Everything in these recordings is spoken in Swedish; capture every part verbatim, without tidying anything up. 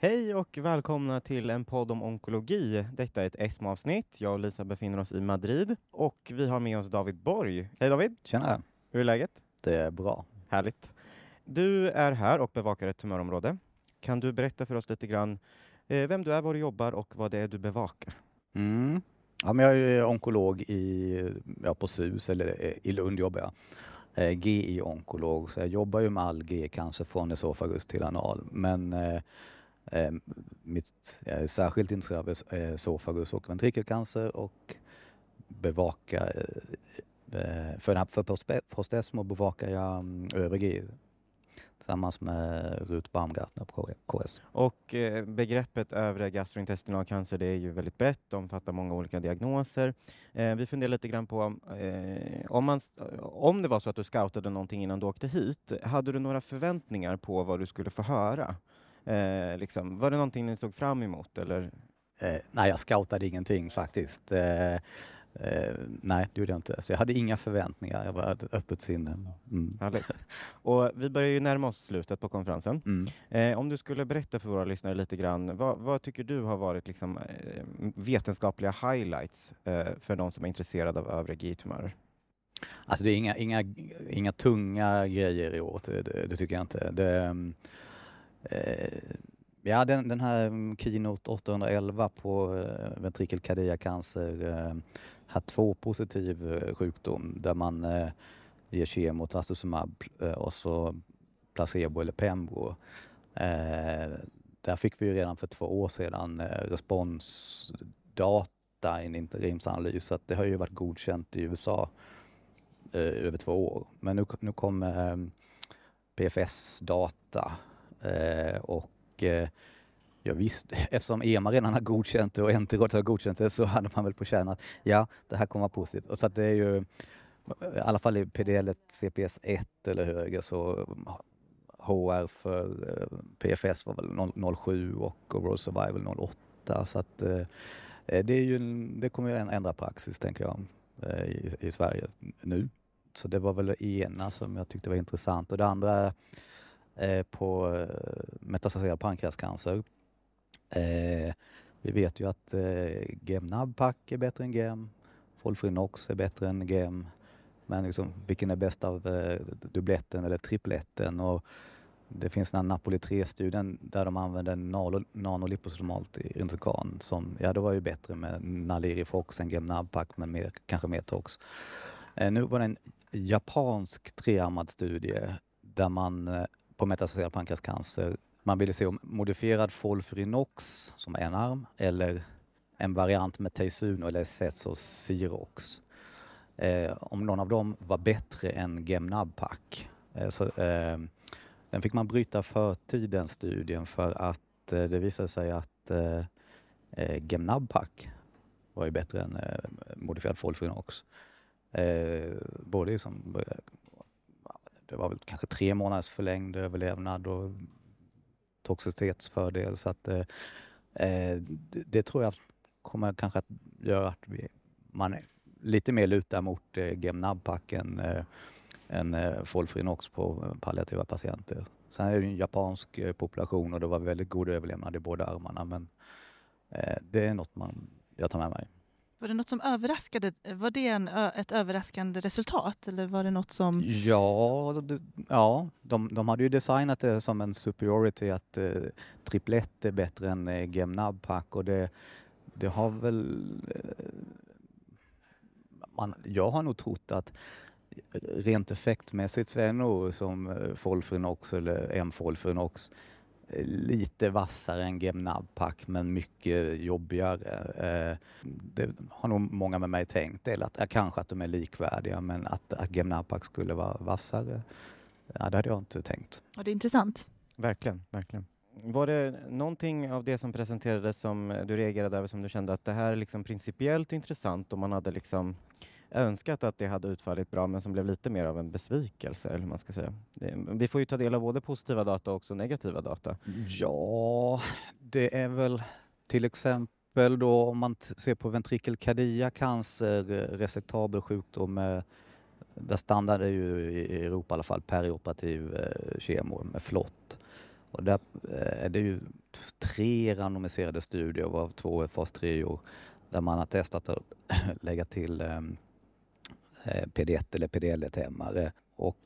Hej och välkomna till en podd om onkologi. Detta är ett E S M O-avsnitt. Jag och Lisa befinner oss i Madrid och vi har med oss David Borg. Hej David! Tjena! Hur är läget? Det är bra. Härligt. Du är här och bevakar ett tumörområde. Kan du berätta för oss lite grann vem du är, var du jobbar och vad det är du bevakar? Mm. Ja, men jag är onkolog i, ja, på S U S, eller i Lund jobbar jag. G I-onkolog, så jag jobbar ju med all G I-cancer från esofagus till anal. Men eh, Eh, mitt, jag är särskilt intresserad av esofagus och ventrikelcancer och bevakar eh, för, för prostesmo bevakar jag övrig tillsammans med Rut Barmgartner på K S. Och eh, begreppet övre gastrointestinal cancer, det är ju väldigt brett, de omfattar många olika diagnoser. Eh, vi funderar lite grann på eh, om, man, om det var så att du scoutade någonting innan du åkte hit, hade du några förväntningar på vad du skulle få höra? Eh, liksom. Var det någonting ni såg fram emot? Eller? Eh, nej, jag scoutade ingenting faktiskt. Eh, eh, nej, det gjorde jag inte. Så jag hade inga förväntningar. Jag var öppet sinne. Mm. Härligt. Och vi börjar ju närma oss slutet på konferensen. Mm. Eh, om du skulle berätta för våra lyssnare lite grann. Vad, vad tycker du har varit liksom, eh, vetenskapliga highlights eh, för de som är intresserade av övre G I-tumörer? Alltså det är inga, inga, inga tunga grejer i år. Det, det, det tycker jag inte. Det, Ja, den, den här Keynote åttahundraelva på ventrikelkardiakancer, H två positiv sjukdom, där man ger kemo, trastuzumab och så placebo eller pembro. Där fick vi ju redan för två år sedan responsdata i en interimsanalys, så att det har ju varit godkänt i U S A över två år. Men nu, nu kom P F S-data. Eh, och eh, jag visste, eftersom E M A redan har godkänt det och N T R har godkänt det, så hade man väl på kärnan att ja, det här kommer vara positivt. Och så att det är ju, i alla fall i P D L C P S ett eller högre, så H R för eh, P F S var väl noll komma sju och overall survival noll komma åtta. Så att eh, det, är ju, det kommer ju en ändra praxis, tänker jag, eh, i, i Sverige nu. Så det var väl det ena som jag tyckte var intressant. Och det andra på metastaserad pankreascancer. Eh, vi vet ju att eh, GemNabPack är bättre än Gem. Folfirinox är bättre än Gem. Men liksom, vilken är bäst av eh, dubbletten eller tripletten? Och det finns den här Napoli tre-studien där de använder nalo, nanoliposomalt i rintrikan som, ja, det var ju bättre med Nalirifox än GemNabPack, men mer, kanske mer tox. Eh, nu var det en japansk trearmad studie där man eh, på metastaserad pankreascancer. Man ville se om modifierad Folfirinox som en arm eller en variant med Teisuno eller Zetsos Sirox. Eh, om någon av dem var bättre än GemNabPack. Eh, så, eh, den fick man bryta förtid, den studien, för att eh, det visade sig att eh, GemNabPack var ju bättre än eh, modifierad Folfirinox. Eh, både som Det var väl kanske tre månaders förlängd överlevnad och toxicitetsfördel. Så att, eh, det, det tror jag kommer kanske att göra att vi, man lite mer lutar mot eh, GemNabPack än, eh, än eh, Folfirinox på palliativa patienter. Sen är det en japansk eh, population och det var väldigt god överlevnad i båda armarna. Men eh, det är något man, jag tar med mig. Var det något som överraskade? Var det en, ett överraskande resultat? Eller var det något som... Ja, det, ja de, de hade ju designat det som en superiority att eh, triplett är bättre än eh, GemNabPack. Och det, det har väl... Eh, man, jag har nog trott att rent effektmässigt så är nog som eh, Folfirinox eller M-Folfirinox lite vassare än GemNabPack, men mycket jobbigare. Det har nog många med mig tänkt. Eller att, kanske att de är likvärdiga, men att, att GemNabPack skulle vara vassare, ja, det hade jag inte tänkt. Och det är intressant. Verkligen, verkligen. Var det någonting av det som presenterades som du reagerade över, som du kände att det här är liksom principiellt intressant och man hade liksom önskat att det hade utfallit bra, men som blev lite mer av en besvikelse, eller hur man ska säga? Vi får ju ta del av både positiva data och också negativa data. Ja, det är väl till exempel då om man t- ser på ventrikelkardiakancer, resektabel sjukdom, där standard är ju i Europa i alla fall perioperativ eh, kemo med flott. Och där är det ju tre randomiserade studier, varav två är fas tre, där man har testat att lägga till P D ett eller P D L ett hämmare. Och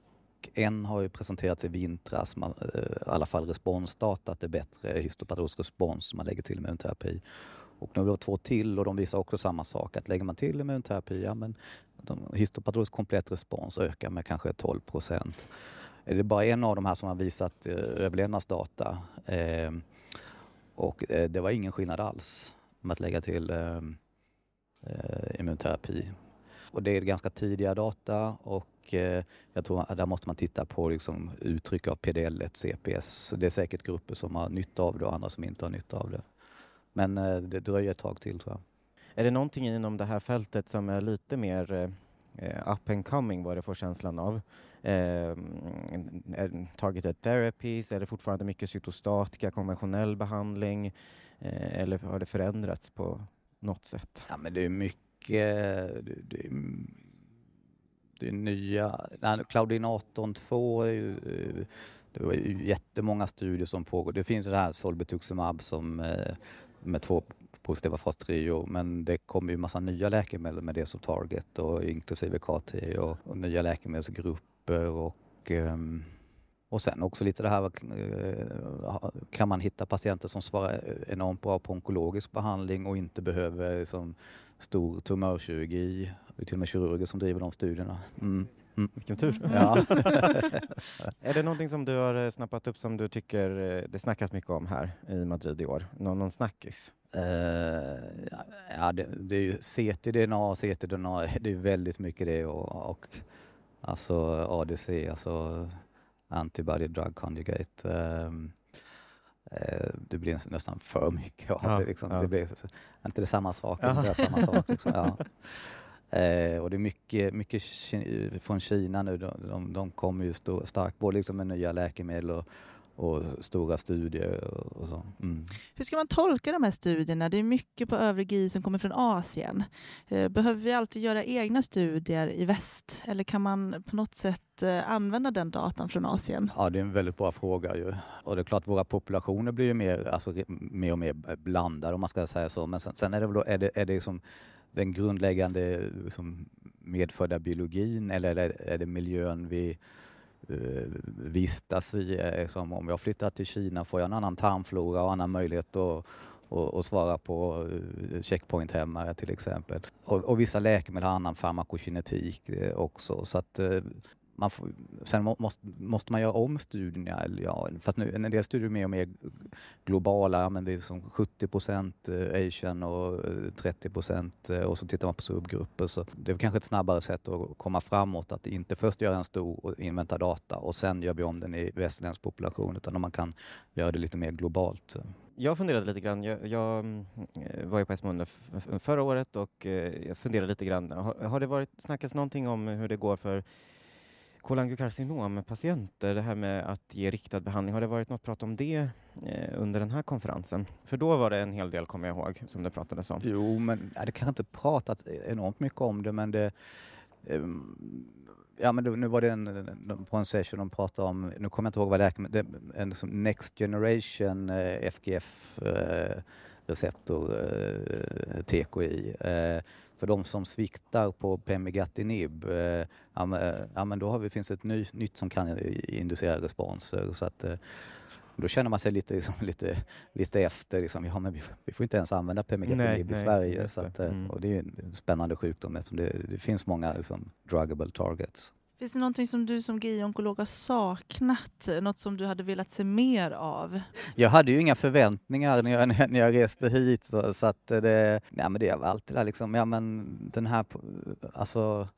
en har ju presenterats i vintras, man, i alla fall responsdata, att det är bättre histopatologisk respons som man lägger till immunterapi. Och nu har vi två till och de visar också samma sak, att lägger man till immunterapi, ja, men histopatologisk komplett respons ökar med kanske tolv procent. Det är bara en av de här som har visat överlevnadsdata. Eh, och det var ingen skillnad alls med att lägga till eh, immunterapi. Och det är ganska tidiga data, och eh, jag tror att där måste man titta på liksom, uttryck av P D L ett C P S. Så det är säkert grupper som har nytta av det och andra som inte har nytta av det. Men eh, det dröjer ett tag till, tror jag. Är det någonting inom det här fältet som är lite mer eh, up and coming, vad det får känslan av? Eh, targeted therapies, är det fortfarande mycket cytostatika, konventionell behandling eh, eller har det förändrats på något sätt? Ja, men det är mycket det, det, det är nya. Claudin arton två är ju, det var ju jättemånga studier som pågår. Det finns det här solbetuximab som med två positiva fas tre, men det kommer ju en massa nya läkemedel med det som target, och inklusive K T och, och nya läkemedelsgrupper. Och, och sen också lite det här, kan man hitta patienter som svarar enormt bra på onkologisk behandling och inte behöver liksom stor tumörkirurgi, och till och med kirurger som driver de studierna. Mm. Mm. Vilken tur. Ja. Är det någonting som du har snappat upp som du tycker det snackas mycket om här i Madrid i år? Någon, någon snackis? Uh, ja, det, det är ju C T D N A, C T D N A, det är väldigt mycket det, och, och alltså A D C, alltså Antibody Drug Conjugate. Um, eh, det blir nästan för mycket av ja, det. Liksom. Ja. Det blir inte det samma sak. Ja. Inte det samma sak liksom. Ja. eh, och det är mycket, mycket ki- från Kina nu. De, de, de kommer ju stå, starkt både liksom med nya läkemedel och, och stora studier. Och, och så. Mm. Hur ska man tolka de här studierna? Det är mycket på övrig G I som kommer från Asien. Behöver vi alltid göra egna studier i väst? Eller kan man på något sätt använda den datan från Asien? Ja, det är en väldigt bra fråga ju. Och det är klart, våra populationer blir ju mer, alltså, mer och mer blandade, om man ska säga så. Men sen, sen är det väl då, är det, är det liksom den grundläggande liksom, medfödda biologin, eller är det, är det miljön vi vistas i, som om jag flyttar till Kina får jag en annan tarmflora och annan möjlighet att och, och svara på checkpointhämmare till exempel. Och, och vissa läkemedel har annan farmakokinetik också, så att man får, sen må, måste, måste man göra om studierna, ja, fast nu en del studier är mer och mer globala, men det är som sjuttio procent Asian och trettio procent, och så tittar man på subgrupper, så det är kanske ett snabbare sätt att komma framåt, att inte först göra en stor och invänta data och sen gör vi om den i västerländsk population, utan man kan göra det lite mer globalt. Jag funderade lite grann, jag, jag var ju på ESMO förra året och jag funderade lite grann, har, har det varit snackats någonting om hur det går för kolangokarcinom-patienter, det här med att ge riktad behandling. Har det varit något prat om det eh, under den här konferensen? För då var det en hel del, kommer jag ihåg, som det pratades om. Jo, men ja, det kan inte pratat enormt mycket om det, men det... Eh, ja, men det, nu var det en, på en session de pratade om, nu kommer jag inte ihåg vad det är, men det, en liksom next generation eh, F G F eh, receptor eh, T K I. Eh, För de som sviktar på pemigatinib, eh, ja, men, eh, ja, men då har vi, finns det ett ny, nytt som kan inducera responser. Så att, eh, då känner man sig lite, liksom, lite, lite efter. Liksom, ja, men vi, vi får inte ens använda pemigatinib nej, i Sverige. Nej, så att, eh, mm. Och det är en spännande sjukdom eftersom det, det finns många liksom, druggable targets. Finns det någonting som du som G I-onkolog har saknat? Något som du hade velat se mer av? Jag hade ju inga förväntningar när jag, när jag reste hit. Så, så att det, ja, men det var alltid där liksom, ja, men den här, alltså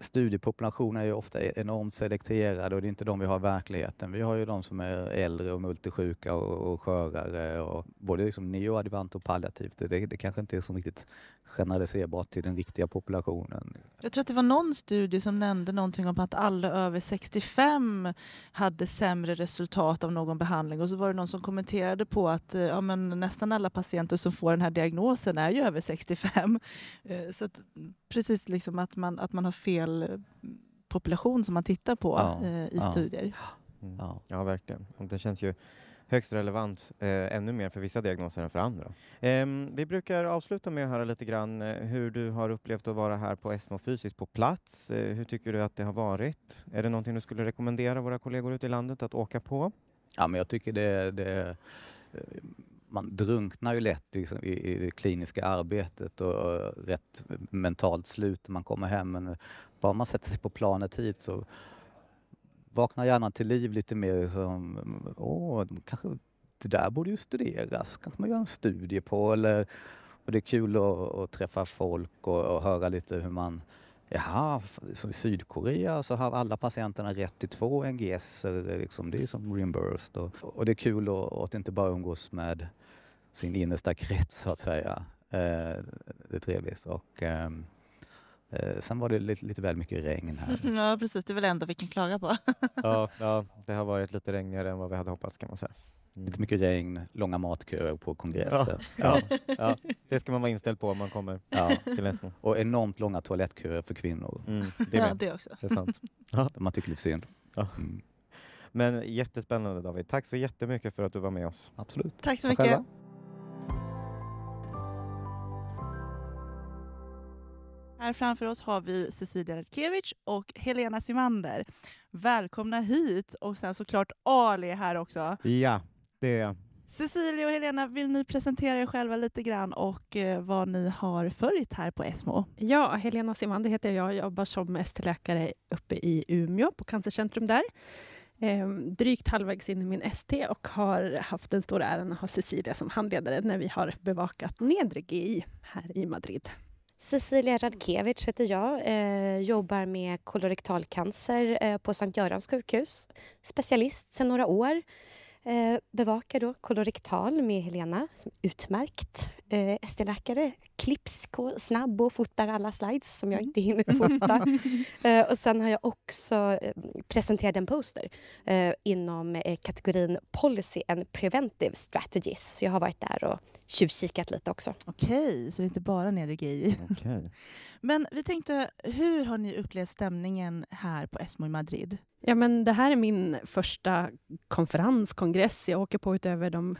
studiepopulationen är ju ofta enormt selekterade, och det är inte de vi har i verkligheten. Vi har ju de som är äldre och multisjuka och, och skörare, och både liksom neoadjuvant och palliativt. Det, det kanske inte är så riktigt generaliserbart till den riktiga populationen. Jag tror att det var någon studie som nämnde någonting om att alla över sextiofem hade sämre resultat av någon behandling, och så var det någon som kommenterade på att ja, men nästan alla patienter som får den här diagnosen är ju över sextiofem. Så att, precis liksom att man, att man har fel population som man tittar på ja, eh, i ja. studier. Ja. ja, verkligen. Och det känns ju högst relevant eh, ännu mer för vissa diagnoser än för andra. Eh, vi brukar avsluta med att höra lite grann eh, hur du har upplevt att vara här på ESMO fysiskt på plats. Eh, hur tycker du att det har varit? Är det någonting du skulle rekommendera våra kollegor ute i landet att åka på? Ja, men jag tycker det, det man drunknar ju lätt liksom, i, i det kliniska arbetet och, och rätt mentalt slut när man kommer hem. Men bara man sätter sig på planet hit så vaknar hjärnan till liv lite mer som, åh, kanske det där borde ju studeras, kanske man gör en studie på, eller, och det är kul att, att träffa folk och, och höra lite hur man, jaha, så i Sydkorea så har alla patienterna rätt till två N G S, liksom, det är som reimbursed, och, och det är kul att, att inte bara umgås med sin innersta krets så att säga, eh, det är trevligt. Och eh, sen var det lite, lite väl mycket regn här. Ja, precis. Det är väl ändå vi kan klaga på. ja, ja, det har varit lite regnigare än vad vi hade hoppats, kan man säga. Mm. Lite mycket regn, långa matköer på kongresser. Ja, ja, ja. Det ska man vara inställd på om man kommer ja. till ESMO. Och enormt långa toalettköer för kvinnor. Mm, det är ja, det också. Det är sant. Ja. Man tycker lite synd. Ja. Mm. Men jättespännande, David. Tack så jättemycket för att du var med oss. Absolut. Tack så mycket. Själva. Här framför oss har vi Cecilia Radkiewicz och Helena Simander. Välkomna hit, och sen såklart Ali här också. Ja, det är Cecilia och Helena, vill ni presentera er själva lite grann och eh, vad ni har följt här på ESMO? Ja, Helena Simander heter jag. Jag jobbar som S T-läkare uppe i Umeå på Cancercentrum där. Ehm, drygt halvvägs in i min S T och har haft den stora äran att ha Cecilia som handledare när vi har bevakat nedre G I här i Madrid. Cecilia Radkiewicz heter jag, eh, jobbar med kolorektalcancer eh, på Sankt Görans sjukhus. Specialist sedan några år. Eh, bevakar då kolorektal med Helena som utmärkt eh, S T-läkare. Klipps snabb och fotar alla slides som jag inte hinner fota. eh, och sen har jag också eh, presenterat en poster eh, inom eh, kategorin Policy and Preventive Strategies. Så jag har varit där och tjuvkikat lite också. Okej, så det är inte bara nere i G I. Okej. Men vi tänkte, hur har ni upplevt stämningen här på ESMO i Madrid? Ja, men det här är min första konferens, kongress jag åker på utöver de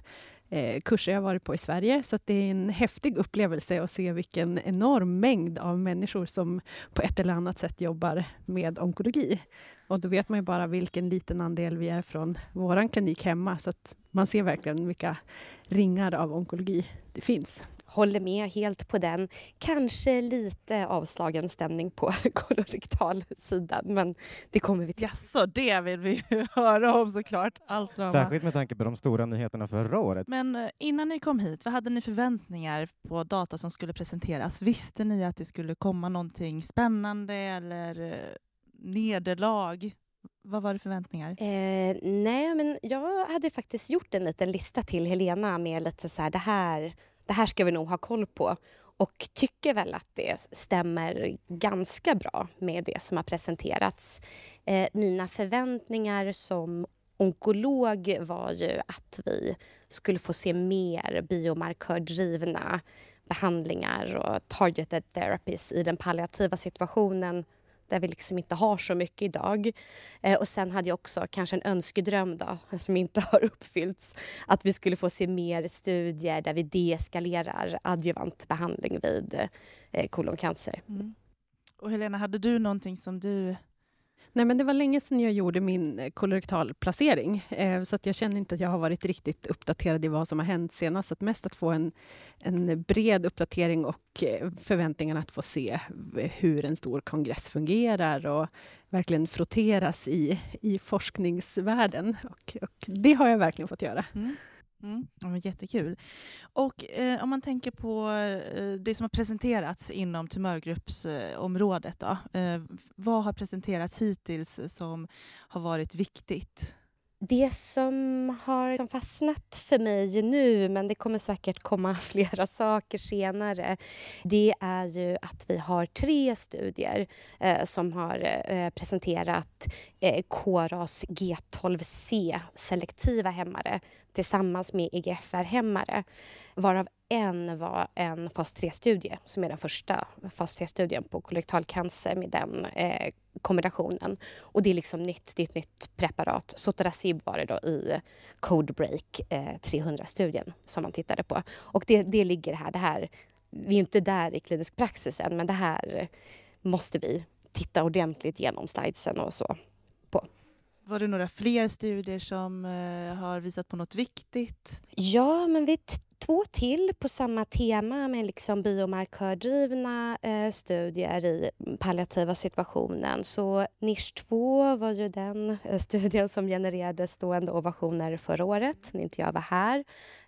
eh, kurser jag varit på i Sverige. Så att det är en häftig upplevelse att se vilken enorm mängd av människor som på ett eller annat sätt jobbar med onkologi. Och då vet man ju bara vilken liten andel vi är från våran klinik hemma. Så att man ser verkligen vilka ringar av onkologi det finns. Håller med helt på den. Kanske lite avslagen stämning på kolorektalsidan, men det kommer vi till. Jaså, det vill vi ju höra om såklart. Allt särskilt med tanke på de stora nyheterna förra året. Men innan ni kom hit, vad hade ni förväntningar på data som skulle presenteras? Visste ni att det skulle komma någonting spännande eller nederlag? Vad var det förväntningar? Eh, nej, men jag hade faktiskt gjort en liten lista till Helena med lite så här, det här... Det här ska vi nog ha koll på, och tycker väl att det stämmer ganska bra med det som har presenterats. Eh, mina förväntningar som onkolog var ju att vi skulle få se mer biomarkördrivna behandlingar och targeted therapies i den palliativa situationen där vi liksom inte har så mycket idag. Eh, och sen hade jag också kanske en önskedröm då, som inte har uppfyllts. Att vi skulle få se mer studier där vi deeskalerar adjuvant behandling vid eh, koloncancer. Mm. Och Helena, hade du någonting som du... Nej, men det var länge sedan jag gjorde min kolorektalplacering, eh, så att jag känner inte att jag har varit riktigt uppdaterad i vad som har hänt senast. Så att mest att få en, en bred uppdatering och förväntningen att få se hur en stor kongress fungerar och verkligen frotteras i, i forskningsvärlden. Och, och det har jag verkligen fått göra. Mm. Mm. Ja, jättekul. Och eh, om man tänker på eh, det som har presenterats inom tumörgruppsområdet eh, då. Eh, vad har presenterats hittills som har varit viktigt? Det som har fastnat för mig nu, men det kommer säkert komma flera saker senare, det är ju att vi har tre studier eh, som har eh, presenterat eh, K R A S G tolv C selektiva hämmare tillsammans med E G F R-hämmare, varav en var en fas tre-studie som är den första fas tre-studien på kolorektalcancer med den eh, kombinationen. Och det är liksom nytt, det är ett nytt preparat. Sotorasib var det då i Codebreak trehundra-studien som man tittade på. Och det, det ligger här, det här, vi är inte där i klinisk praxis än, men det här måste vi titta ordentligt genom slidesen och så på. Var det några fler studier som har visat på något viktigt? Ja, men vi t- två till på samma tema med liksom biomarkördrivna eh, studier i palliativa situationen. Så N I S H två var ju den eh, studien som genererade stående ovationer förra året när inte jag var här.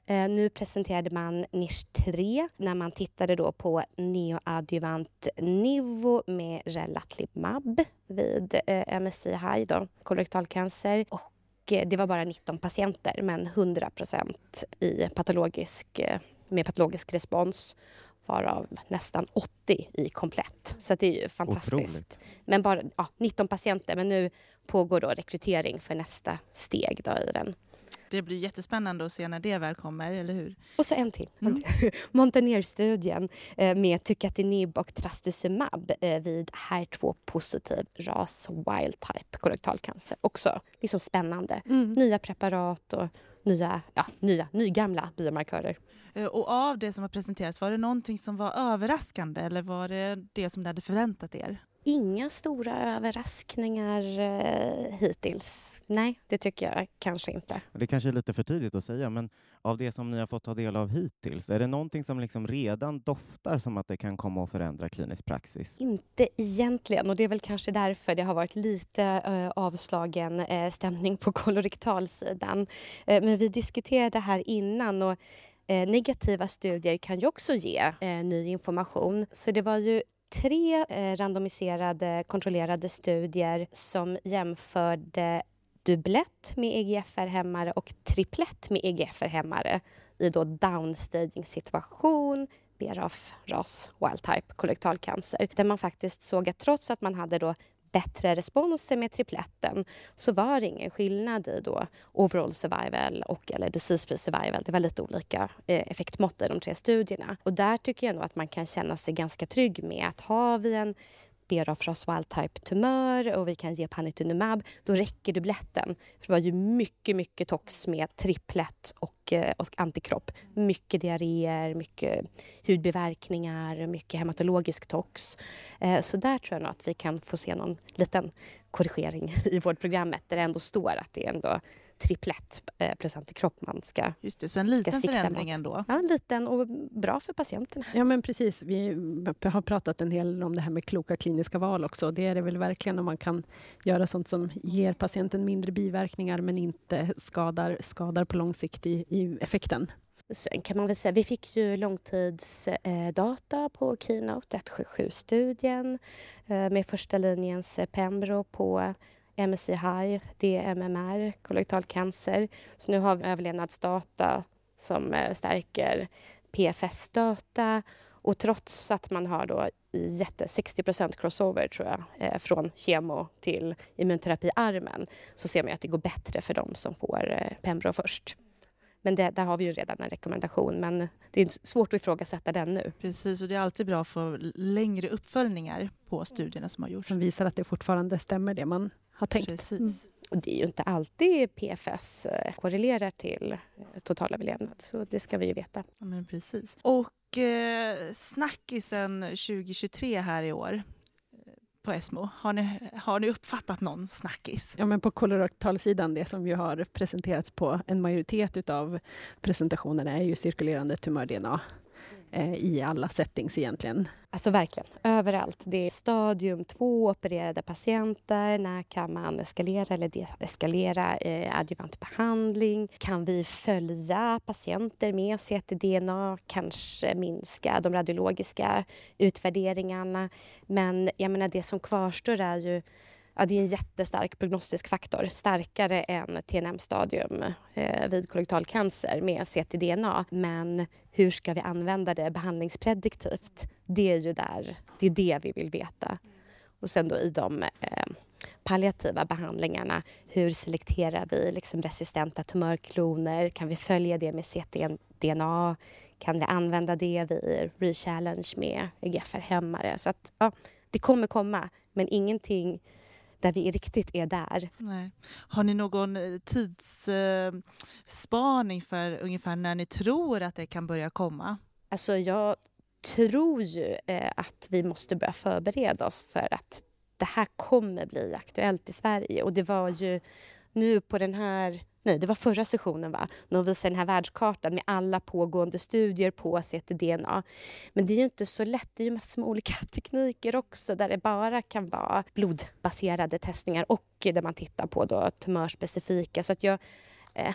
Eh, nu presenterade man N I S H tre när man tittade då på neoadjuvant nivo med relatlimab vid eh, M S C I då, kolorektalcancer. Och det var bara nitton patienter, men hundra procent i patologisk, med patologisk respons, varav nästan åttio i komplett. Så det är ju fantastiskt. Otroligt. Men bara ja, nitton patienter, men nu pågår då rekrytering för nästa steg då i den. Det blir jättespännande att se när det väl kommer, eller hur? Och så en till. Mm. Montaner-studien med tucatinib och trastuzumab vid H E R två positiv ras wild-type kolorektalcancer. Också liksom spännande. Mm. Nya preparat och nya, ja, nya, nygamla biomarkörer. Och av det som har presenterats, var det någonting som var överraskande eller var det det som ni hade förväntat er? Inga stora överraskningar eh, hittills. Nej, det tycker jag kanske inte. Det kanske är lite för tidigt att säga, men av det som ni har fått ta del av hittills, är det någonting som liksom redan doftar som att det kan komma att förändra klinisk praxis? Inte egentligen, och det är väl kanske därför det har varit lite eh, avslagen eh, stämning på kolorektalsidan. Eh, men vi diskuterade här innan och eh, negativa studier kan ju också ge eh, ny information. Så det var ju tre randomiserade, kontrollerade studier som jämförde dublett med E G F R-hämmare och triplett med E G F R-hämmare i då downstaging-situation, B R A F, R A S, wild-type, kolorektalcancer. Där man faktiskt såg att trots att man hade då bättre responser med tripletten så var det ingen skillnad i då overall survival och eller disease-free survival. Det var lite olika eh, effektmått i de tre studierna. Och där tycker jag nog att man kan känna sig ganska trygg med att har vi en B R A F R A S wild-type tumör och vi kan ge panitumab, då räcker dubletten. För det var ju mycket, mycket tox med triplett och, eh, och antikropp. Mycket diarréer, mycket hudbiverkningar, mycket hematologisk tox. Eh, så där tror jag nog att vi kan få se någon liten korrigering i vårdprogrammet där det ändå står att det är ändå triplett plus antikropp man ska. Just det, så en liten förändring ändå. Ja, en liten och bra för patienterna. Ja, men precis. Vi har pratat en hel del om det här med kloka kliniska val också. Det är det väl verkligen om man kan göra sånt som ger patienten mindre biverkningar men inte skadar, skadar på lång sikt i, i effekten. Sen kan man väl säga, vi fick ju långtidsdata på Keynote ett sju sju-studien med första linjens pembro på M S C I, D M M R, kolorektalcancer. Så nu har vi överlevnadsdata som stärker P F S-data. Och trots att man har då jätte sextio procent crossover tror jag, från kemo till immunterapiarmen, så ser man att det går bättre för dem som får pembro först. Men det, där har vi ju redan en rekommendation, men det är svårt att ifrågasätta den nu. Precis, och det är alltid bra för längre uppföljningar på studierna som har gjorts. Som visar att det fortfarande stämmer det man har tänkt. Precis. Mm. Och det är ju inte alltid P F S korrelerar till totalöverlevnad, så det ska vi ju veta. Ja, men precis. Och eh, snackisen tjugohundratjugotre här i år på ESMO. Har ni, har ni uppfattat någon snackis? Ja, men på kolorektalsidan, det som ju har presenterats på en majoritet av presentationerna är ju cirkulerande tumör-D N A eh, i alla settings egentligen. Alltså verkligen, överallt. Det är stadium två opererade patienter. När kan man eskalera eller deeskalera eh, adjuvant behandling? Kan vi följa patienter med C T D N A? Kanske minska de radiologiska utvärderingarna. Men jag menar, det som kvarstår är ju ja, det är en jättestark prognostisk faktor. Starkare än T N M-stadium eh, vid kolorektalcancer med C T D N A. Men hur ska vi använda det behandlingsprediktivt? Det är ju där, det är det vi vill veta. Och sen då i de eh, palliativa behandlingarna, hur selekterar vi liksom resistenta tumörkloner? Kan vi följa det med C T D N A? Kan vi använda det vid rechallenge med E G F R-hämmare? Så att, ja, det kommer komma, men ingenting där vi riktigt är där. Nej. Har ni någon tidsspaning för ungefär när ni tror att det kan börja komma? Alltså jag tror ju att vi måste börja förbereda oss för att det här kommer bli aktuellt i Sverige. Och det var ju nu på den här... Nej, det var förra sessionen va? De visade den här världskartan med alla pågående studier på C T D N A. Men det är ju inte så lätt. Det är ju massor med olika tekniker också där det bara kan vara blodbaserade testningar och där man tittar på då tumörspecifika. Så att jag... Eh,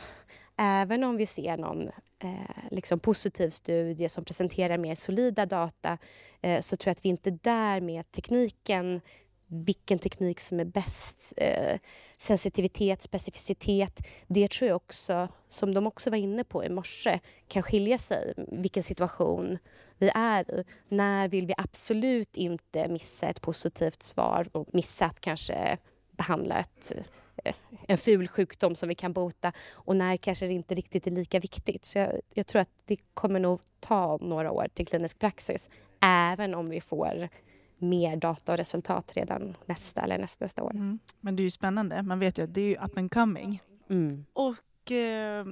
även om vi ser någon eh, liksom positiv studie som presenterar mer solida data eh, så tror jag att vi inte där med tekniken... Vilken teknik som är bäst, eh, sensitivitet, specificitet. Det tror jag också, som de också var inne på i morse, kan skilja sig vilken situation vi är i. När vill vi absolut inte missa ett positivt svar och missa att kanske behandla ett, eh, en ful sjukdom som vi kan bota. Och när kanske det inte riktigt är lika viktigt. Så jag, jag tror att det kommer nog ta några år till klinisk praxis, även om vi får... mer data och resultat redan nästa eller nästa, nästa år. Mm. Men det är ju spännande. Man vet ju att det är ju up and coming. Mm. Och eh,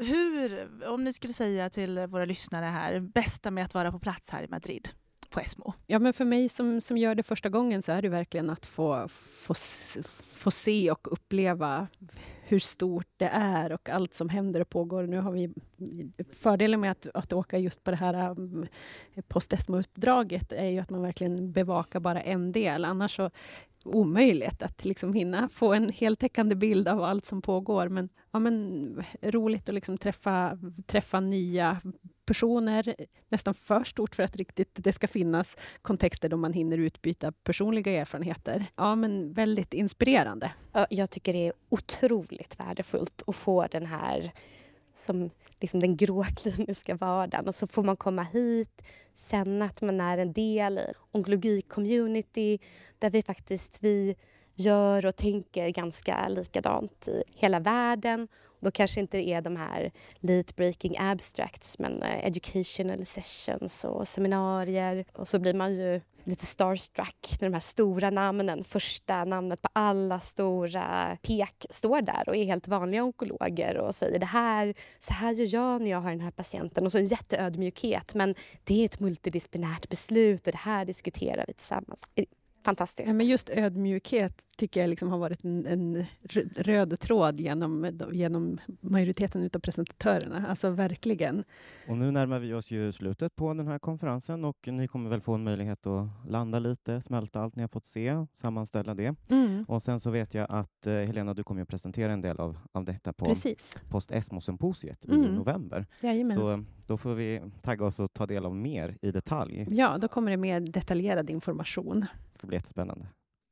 hur, om ni skulle säga till våra lyssnare här, bästa med att vara på plats här i Madrid på ESMO? Ja, men för mig som, som gör det första gången så är det verkligen att få, få, få se och uppleva hur stort det är och allt som händer och pågår. Nu har vi fördelen med att, att åka just på det här post-ESMO-uppdraget är ju att man verkligen bevakar bara en del. Annars så omöjligt att liksom hinna få en heltäckande bild av allt som pågår. Men, ja, men roligt att liksom träffa, träffa nya personer, nästan för stort för att riktigt det ska finnas kontexter då man hinner utbyta personliga erfarenheter. Ja, men väldigt inspirerande. Ja, jag tycker det är otroligt värdefullt att få den här som liksom den grå kliniska vardagen. Och så får man komma hit, känna att man är en del i onkologi-community där vi faktiskt vi gör och tänker ganska likadant i hela världen. Då kanske inte är de här late-breaking abstracts men educational sessions och seminarier. Och så blir man ju lite starstruck när de här stora namnen, första namnet på alla stora pek står där och är helt vanliga onkologer och säger det här, så här gör jag när jag har den här patienten. Och så en jätteödmjukhet, men det är ett multidisciplinärt beslut och det här diskuterar vi tillsammans. Fantastiskt. Ja, men just ödmjukhet tycker jag liksom har varit en, en röd tråd genom, genom majoriteten utav presentatörerna. Alltså verkligen. Och nu närmar vi oss ju slutet på den här konferensen och ni kommer väl få en möjlighet att landa lite, smälta allt ni har fått se, sammanställa det. Mm. Och sen så vet jag att eh, Helena, du kommer ju presentera en del av, av detta på post-ESMO-symposiet mm. i november. Jajamän. Så då får vi tagga oss och ta del av mer i detalj. Ja, då kommer det mer detaljerad information. Det blir jättespännande.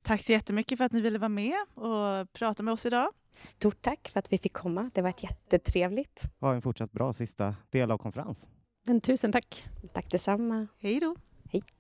Tack så jättemycket för att ni ville vara med och prata med oss idag. Stort tack för att vi fick komma. Det har varit jättetrevligt. Ha en fortsatt bra sista del av konferens. En tusen tack. Tack detsamma. Hej då. Hej.